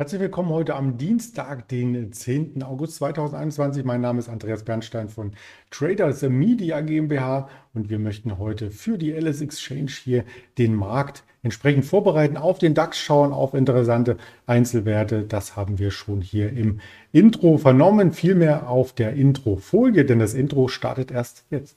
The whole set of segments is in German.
Herzlich willkommen heute am Dienstag, den 10. August 2021. Mein Name ist Andreas Bernstein von Traders Media GmbH und wir möchten heute für die LS Exchange hier den Markt entsprechend vorbereiten, auf den DAX schauen, auf interessante Einzelwerte. Das haben wir schon hier im Intro vernommen, vielmehr auf der Introfolie, denn das Intro startet erst jetzt.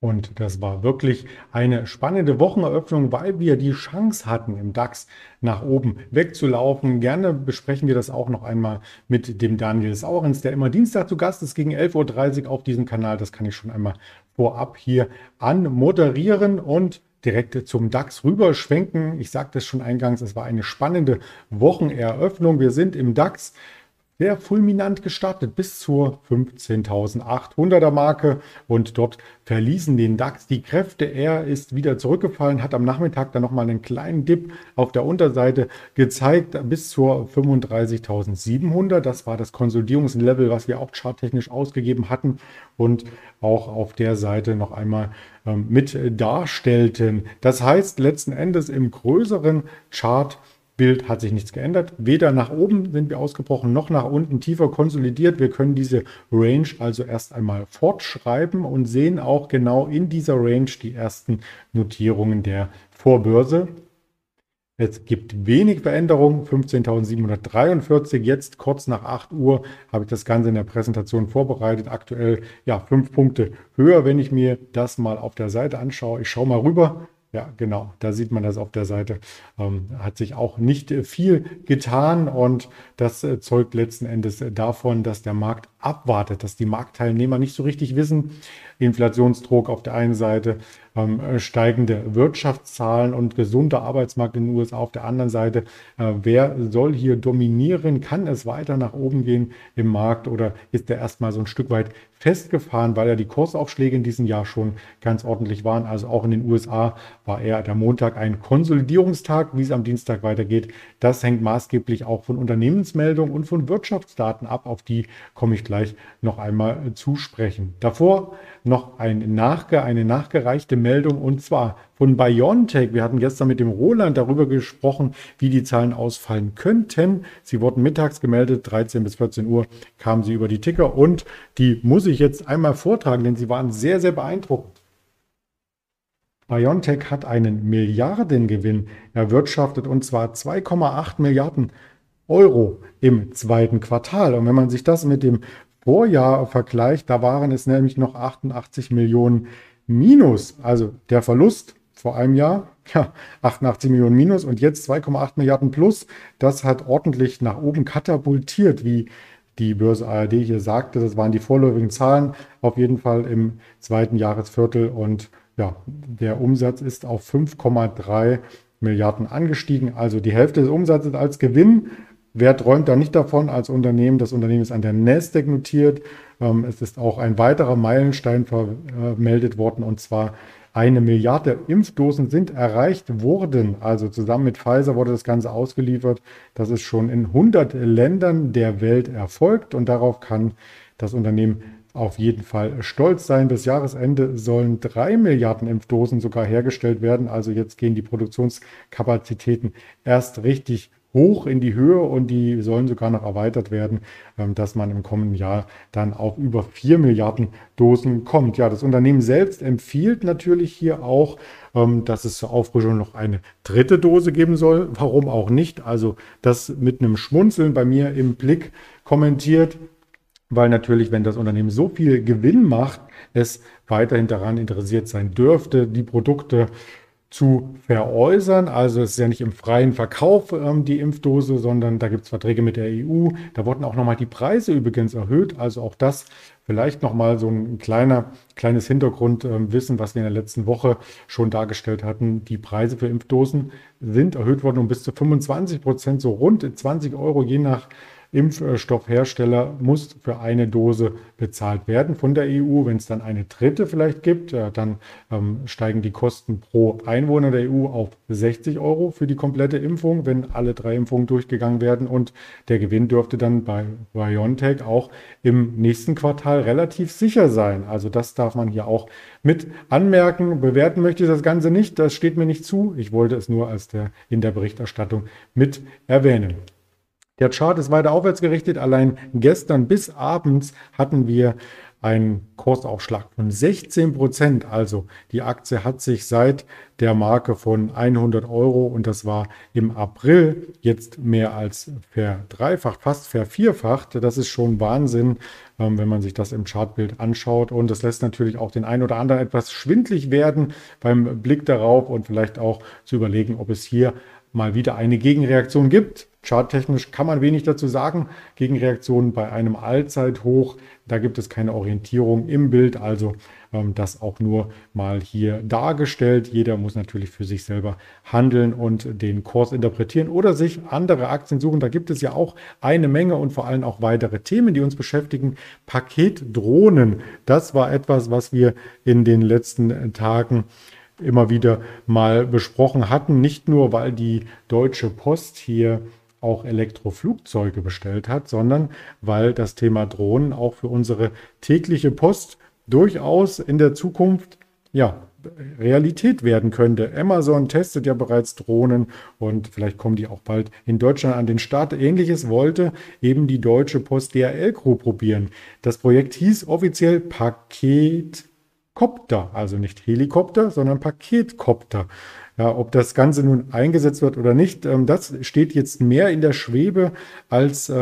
Und das war wirklich eine spannende Wocheneröffnung, weil wir die Chance hatten, im DAX nach oben wegzulaufen. Gerne besprechen wir das auch noch einmal mit dem Daniel Saurenz, der immer Dienstag zu Gast ist, gegen 11:30 Uhr auf diesem Kanal. Das kann ich schon einmal vorab hier anmoderieren und direkt zum DAX rüberschwenken. Ich sagte es schon eingangs, es war eine spannende Wocheneröffnung. Wir sind im DAX sehr fulminant gestartet bis zur 15.800er Marke und dort verließen den DAX die Kräfte. Er ist wieder zurückgefallen, hat am Nachmittag dann nochmal einen kleinen Dip auf der Unterseite gezeigt bis zur 35.700. Das war das Konsolidierungslevel, was wir auch charttechnisch ausgegeben hatten und auch auf der Seite noch einmal mit darstellten. Das heißt letzten Endes im größeren Chart Bild hat sich nichts geändert. Weder nach oben sind wir ausgebrochen, noch nach unten tiefer konsolidiert. Wir können diese Range also erst einmal fortschreiben und sehen auch genau in dieser Range die ersten Notierungen der Vorbörse. Es gibt wenig Veränderung, 15.743, jetzt kurz nach 8 Uhr habe ich das Ganze in der Präsentation vorbereitet. Aktuell ja 5 Punkte höher, wenn ich mir das mal auf der Seite anschaue. Ich schaue mal rüber. Ja, genau, da sieht man das auf der Seite, hat sich auch nicht viel getan und das zeugt letzten Endes davon, dass der Markt abwartet, dass die Marktteilnehmer nicht so richtig wissen, Inflationsdruck auf der einen Seite, steigende Wirtschaftszahlen und gesunder Arbeitsmarkt in den USA auf der anderen Seite. Wer soll hier dominieren? Kann es weiter nach oben gehen im Markt oder ist der erstmal so ein Stück weit festgefahren, weil ja die Kursaufschläge in diesem Jahr schon ganz ordentlich waren? Also auch in den USA war eher der Montag ein Konsolidierungstag. Wie es am Dienstag weitergeht, das hängt maßgeblich auch von Unternehmensmeldungen und von Wirtschaftsdaten ab. Auf die komme ich gleich noch einmal zu sprechen. Davor noch eine nachgereichte Meldung und zwar von BioNTech. Wir hatten gestern mit dem Roland darüber gesprochen, wie die Zahlen ausfallen könnten. Sie wurden mittags gemeldet, 13 bis 14 Uhr kamen sie über die Ticker und die muss ich jetzt einmal vortragen, denn sie waren sehr, sehr beeindruckend. BioNTech hat einen Milliardengewinn erwirtschaftet und zwar 2,8 Milliarden Euro im zweiten Quartal. Und wenn man sich das mit dem Vorjahr vergleicht, da waren es nämlich noch 88 Millionen minus, also der Verlust vor einem Jahr, ja, 88 Millionen minus und jetzt 2,8 Milliarden plus. Das hat ordentlich nach oben katapultiert, wie die Börse ARD hier sagte. Das waren die vorläufigen Zahlen, auf jeden Fall im zweiten Jahresviertel. Und ja, der Umsatz ist auf 5,3 Milliarden angestiegen, also die Hälfte des Umsatzes als Gewinn. Wer träumt da nicht davon als Unternehmen? Das Unternehmen ist an der Nasdaq notiert. Es ist auch ein weiterer Meilenstein vermeldet worden und zwar 1 Milliarde Impfdosen sind erreicht worden. Also zusammen mit Pfizer wurde das Ganze ausgeliefert. Das ist schon in 100 Ländern der Welt erfolgt und darauf kann das Unternehmen auf jeden Fall stolz sein. Bis Jahresende sollen 3 Milliarden Impfdosen sogar hergestellt werden. Also jetzt gehen die Produktionskapazitäten erst richtig hoch in die Höhe und die sollen sogar noch erweitert werden, dass man im kommenden Jahr dann auf über 4 Milliarden Dosen kommt. Ja, das Unternehmen selbst empfiehlt natürlich hier auch, dass es zur Auffrischung noch eine dritte Dose geben soll. Warum auch nicht? Also das mit einem Schmunzeln bei mir im Blick kommentiert, weil natürlich, wenn das Unternehmen so viel Gewinn macht, es weiterhin daran interessiert sein dürfte, die Produkte zu veräußern. Also es ist ja nicht im freien Verkauf die Impfdose, sondern da gibt es Verträge mit der EU. Da wurden auch nochmal die Preise übrigens erhöht. Also auch das vielleicht nochmal so ein kleines Hintergrundwissen, was wir in der letzten Woche schon dargestellt hatten. Die Preise für Impfdosen sind erhöht worden um bis zu 25%, so rund 20 Euro je nach Impfstoffhersteller muss für eine Dose bezahlt werden von der EU. Wenn es dann eine dritte vielleicht gibt, dann steigen die Kosten pro Einwohner der EU auf 60 Euro für die komplette Impfung, wenn alle drei Impfungen durchgegangen werden. Und der Gewinn dürfte dann bei BioNTech auch im nächsten Quartal relativ sicher sein. Also das darf man hier auch mit anmerken. Bewerten möchte ich das Ganze nicht, das steht mir nicht zu. Ich wollte es nur als in der Berichterstattung mit erwähnen. Der Chart ist weiter aufwärts gerichtet. Allein gestern bis abends hatten wir einen Kursaufschlag von 16%. Also die Aktie hat sich seit der Marke von 100 Euro, und das war im April, jetzt mehr als verdreifacht, fast vervierfacht. Das ist schon Wahnsinn, wenn man sich das im Chartbild anschaut. Und das lässt natürlich auch den einen oder anderen etwas schwindlig werden beim Blick darauf und vielleicht auch zu überlegen, ob es hier mal wieder eine Gegenreaktion gibt. Charttechnisch kann man wenig dazu sagen. Gegenreaktionen bei einem Allzeithoch, da gibt es keine Orientierung im Bild. Also das auch nur mal hier dargestellt. Jeder muss natürlich für sich selber handeln und den Kurs interpretieren oder sich andere Aktien suchen. Da gibt es ja auch eine Menge und vor allem auch weitere Themen, die uns beschäftigen. Paketdrohnen, das war etwas, was wir in den letzten Tagen immer wieder mal besprochen hatten. Nicht nur, weil die Deutsche Post hier auch Elektroflugzeuge bestellt hat, sondern weil das Thema Drohnen auch für unsere tägliche Post durchaus in der Zukunft, ja, Realität werden könnte. Amazon testet ja bereits Drohnen und vielleicht kommen die auch bald in Deutschland an den Start. Ähnliches wollte eben die Deutsche Post DHL Group probieren. Das Projekt hieß offiziell Paketkopter, also nicht Helikopter, sondern Paketkopter. Ja, ob das Ganze nun eingesetzt wird oder nicht, das steht jetzt mehr in der Schwebe als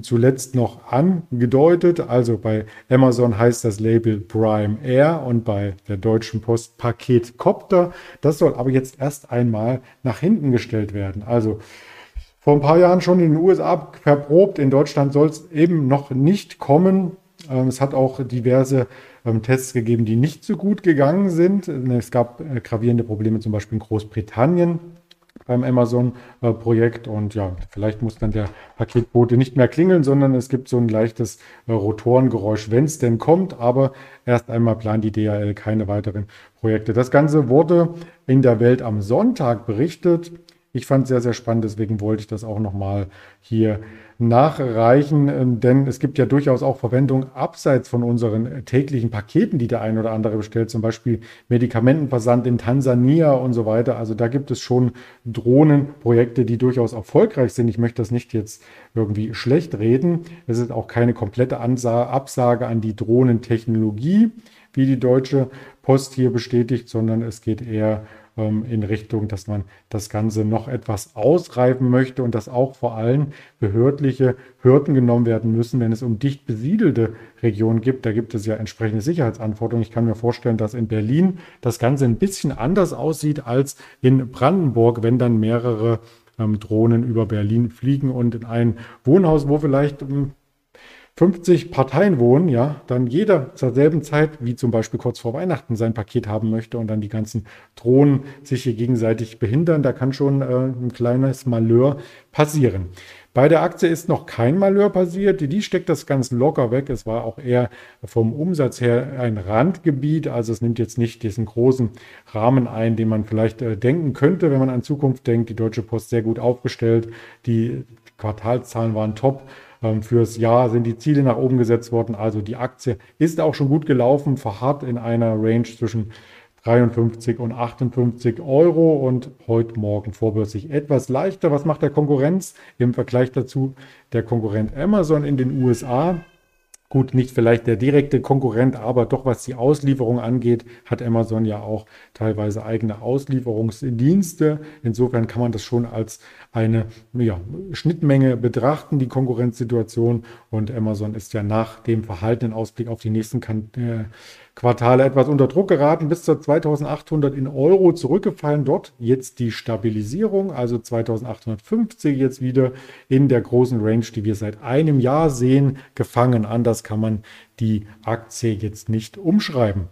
zuletzt noch angedeutet. Also bei Amazon heißt das Label Prime Air und bei der Deutschen Post Paketkopter. Das soll aber jetzt erst einmal nach hinten gestellt werden. Also vor ein paar Jahren schon in den USA verprobt, in Deutschland soll es eben noch nicht kommen. Es hat auch diverse Tests gegeben, die nicht so gut gegangen sind. Es gab gravierende Probleme zum Beispiel in Großbritannien beim Amazon-Projekt. Und ja, vielleicht muss dann der Paketbote nicht mehr klingeln, sondern es gibt so ein leichtes Rotorengeräusch, wenn es denn kommt. Aber erst einmal plant die DHL keine weiteren Projekte. Das Ganze wurde in der Welt am Sonntag berichtet. Ich fand es sehr, sehr spannend, deswegen wollte ich das auch nochmal hier nachreichen, denn es gibt ja durchaus auch Verwendung abseits von unseren täglichen Paketen, die der ein oder andere bestellt, zum Beispiel Medikamentenversand in Tansania und so weiter. Also da gibt es schon Drohnenprojekte, die durchaus erfolgreich sind. Ich möchte das nicht jetzt irgendwie schlecht reden. Es ist auch keine komplette Absage an die Drohnentechnologie, wie die Deutsche Post hier bestätigt, sondern es geht eher in Richtung, dass man das Ganze noch etwas ausreifen möchte und dass auch vor allem behördliche Hürden genommen werden müssen, wenn es um dicht besiedelte Regionen gibt. Da gibt es ja entsprechende Sicherheitsanforderungen. Ich kann mir vorstellen, dass in Berlin das Ganze ein bisschen anders aussieht als in Brandenburg, wenn dann mehrere Drohnen über Berlin fliegen und in ein Wohnhaus, wo vielleicht 50 Parteien wohnen, ja, dann jeder zur selben Zeit, wie zum Beispiel kurz vor Weihnachten, sein Paket haben möchte und dann die ganzen Drohnen sich hier gegenseitig behindern. Da kann schon ein kleines Malheur passieren. Bei der Aktie ist noch kein Malheur passiert. Die steckt das ganz locker weg. Es war auch eher vom Umsatz her ein Randgebiet. Also es nimmt jetzt nicht diesen großen Rahmen ein, den man vielleicht denken könnte, wenn man an Zukunft denkt. Die Deutsche Post sehr gut aufgestellt. Die Quartalszahlen waren top. Fürs Jahr sind die Ziele nach oben gesetzt worden. Also die Aktie ist auch schon gut gelaufen, verharrt in einer Range zwischen 53 und 58 Euro und heute Morgen vorbörslich etwas leichter. Was macht der Konkurrenz im Vergleich dazu? Der Konkurrent Amazon in den USA. Gut, nicht vielleicht der direkte Konkurrent, aber doch was die Auslieferung angeht, hat Amazon ja auch teilweise eigene Auslieferungsdienste. Insofern kann man das schon als eine, ja, Schnittmenge betrachten, die Konkurrenzsituation. Und Amazon ist ja nach dem verhaltenen Ausblick auf die nächsten Quartale etwas unter Druck geraten, bis zur 2800 in Euro zurückgefallen. Dort jetzt die Stabilisierung, also 2850 jetzt wieder in der großen Range, die wir seit einem Jahr sehen, gefangen. Anders kann man die Aktie jetzt nicht umschreiben.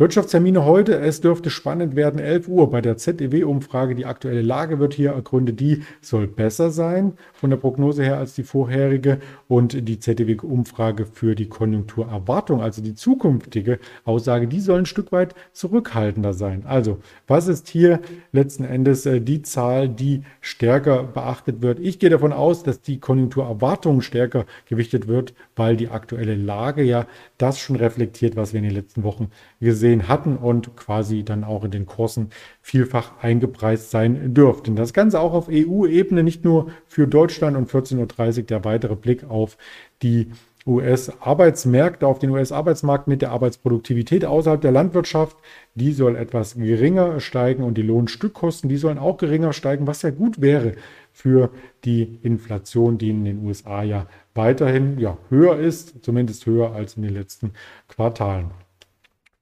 Wirtschaftstermine heute, es dürfte spannend werden, 11 Uhr bei der ZEW-Umfrage. Die aktuelle Lage wird hier ergründet, die soll besser sein von der Prognose her als die vorherige. Und die ZEW-Umfrage für die Konjunkturerwartung, also die zukünftige Aussage, die soll ein Stück weit zurückhaltender sein. Also, was ist hier letzten Endes die Zahl, die stärker beachtet wird? Ich gehe davon aus, dass die Konjunkturerwartung stärker gewichtet wird, weil die aktuelle Lage ja das schon reflektiert, was wir in den letzten Wochen gesehen haben hatten und quasi dann auch in den Kursen vielfach eingepreist sein dürften. Das Ganze auch auf EU-Ebene, nicht nur für Deutschland, und 14:30 Uhr der weitere Blick auf die US-Arbeitsmärkte, auf den US-Arbeitsmarkt mit der Arbeitsproduktivität außerhalb der Landwirtschaft. Die soll etwas geringer steigen und die Lohnstückkosten, die sollen auch geringer steigen, was ja gut wäre für die Inflation, die in den USA ja weiterhin höher ist, zumindest höher als in den letzten Quartalen.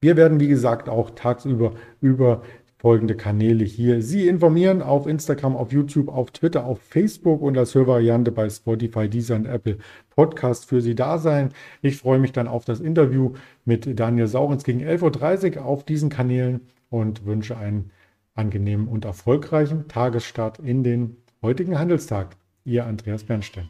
Wir werden, wie gesagt, auch tagsüber über folgende Kanäle hier Sie informieren: auf Instagram, auf YouTube, auf Twitter, auf Facebook und als Hörvariante bei Spotify, Deezer und Apple Podcast für Sie da sein. Ich freue mich dann auf das Interview mit Daniel Saurenz gegen 11:30 Uhr auf diesen Kanälen und wünsche einen angenehmen und erfolgreichen Tagesstart in den heutigen Handelstag. Ihr Andreas Bernstein.